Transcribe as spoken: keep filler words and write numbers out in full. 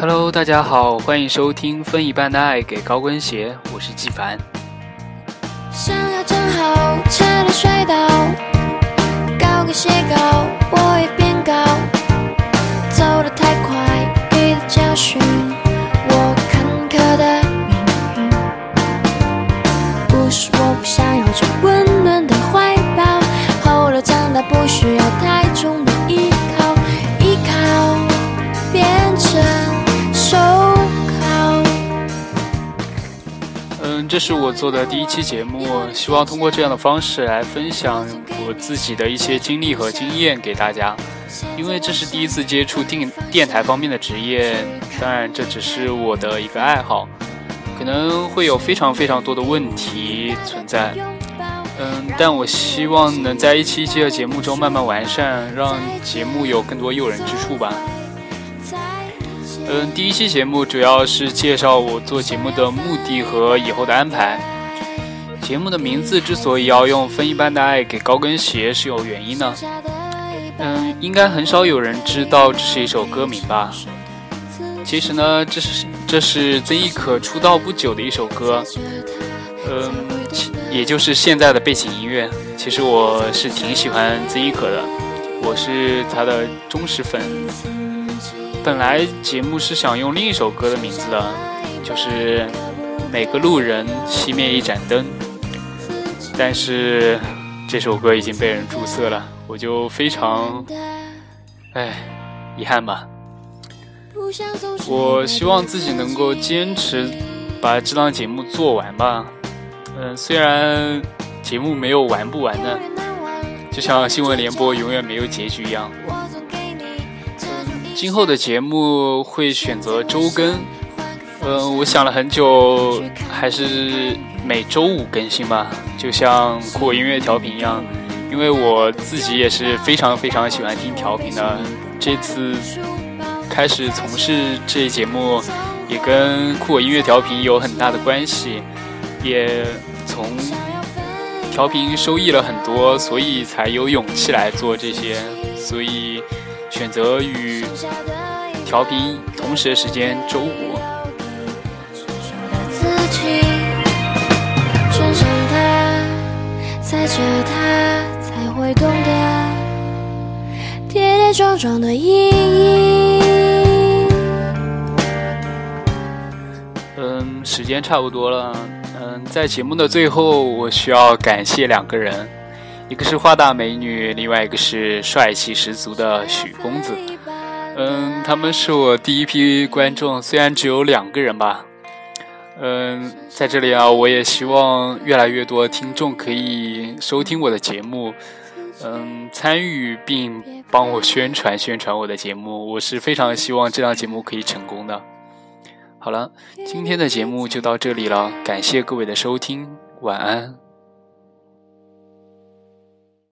Hello， 大家好，欢迎收听《分一半的爱给高跟鞋》，我是纪凡。想要站好，差点摔倒，高跟鞋高，我也变高，走得太快，给的教训，我坎坷的命运。不是我不想要这温暖的怀抱，后来长大不需要太重的依靠，依靠变成。嗯，这是我做的第一期节目，希望通过这样的方式来分享我自己的一些经历和经验给大家。因为这是第一次接触电电台方面的职业，当然这只是我的一个爱好，可能会有非常非常多的问题存在。嗯，但我希望能在一期一期的节目中慢慢完善，让节目有更多诱人之处吧。嗯，第一期节目主要是介绍我做节目的目的和以后的安排。节目的名字之所以要用分一半的爱给高跟鞋是有原因的。嗯，应该很少有人知道这是一首歌名吧。其实呢，这是这是曾轶可出道不久的一首歌，嗯，也就是现在的背景音乐。其实我是挺喜欢曾轶可的，我是她的忠实粉。本来节目是想用另一首歌的名字的，就是每个路人熄灭一盏灯，但是这首歌已经被人注册了，我就非常哎遗憾吧。我希望自己能够坚持把这档节目做完吧。嗯，虽然节目没有完不完呢，就像新闻联播永远没有结局一样。今后的节目会选择周更，嗯、呃，我想了很久，还是每周五更新吧，就像酷我音乐调频一样，因为我自己也是非常非常喜欢听调频的。这次开始从事这节目，也跟酷我音乐调频有很大的关系，也从调频受益了很多，所以才有勇气来做这些，所以。选择与调频同时的时间，周五。嗯，时间差不多了。嗯，在节目的最后，我需要感谢两个人。一个是花大美女，另外一个是帅气十足的许公子。嗯，他们是我第一批观众，虽然只有两个人吧。嗯，在这里啊，我也希望越来越多听众可以收听我的节目，嗯，参与并帮我宣传宣传我的节目。我是非常希望这档节目可以成功的。好了，今天的节目就到这里了，感谢各位的收听，晚安。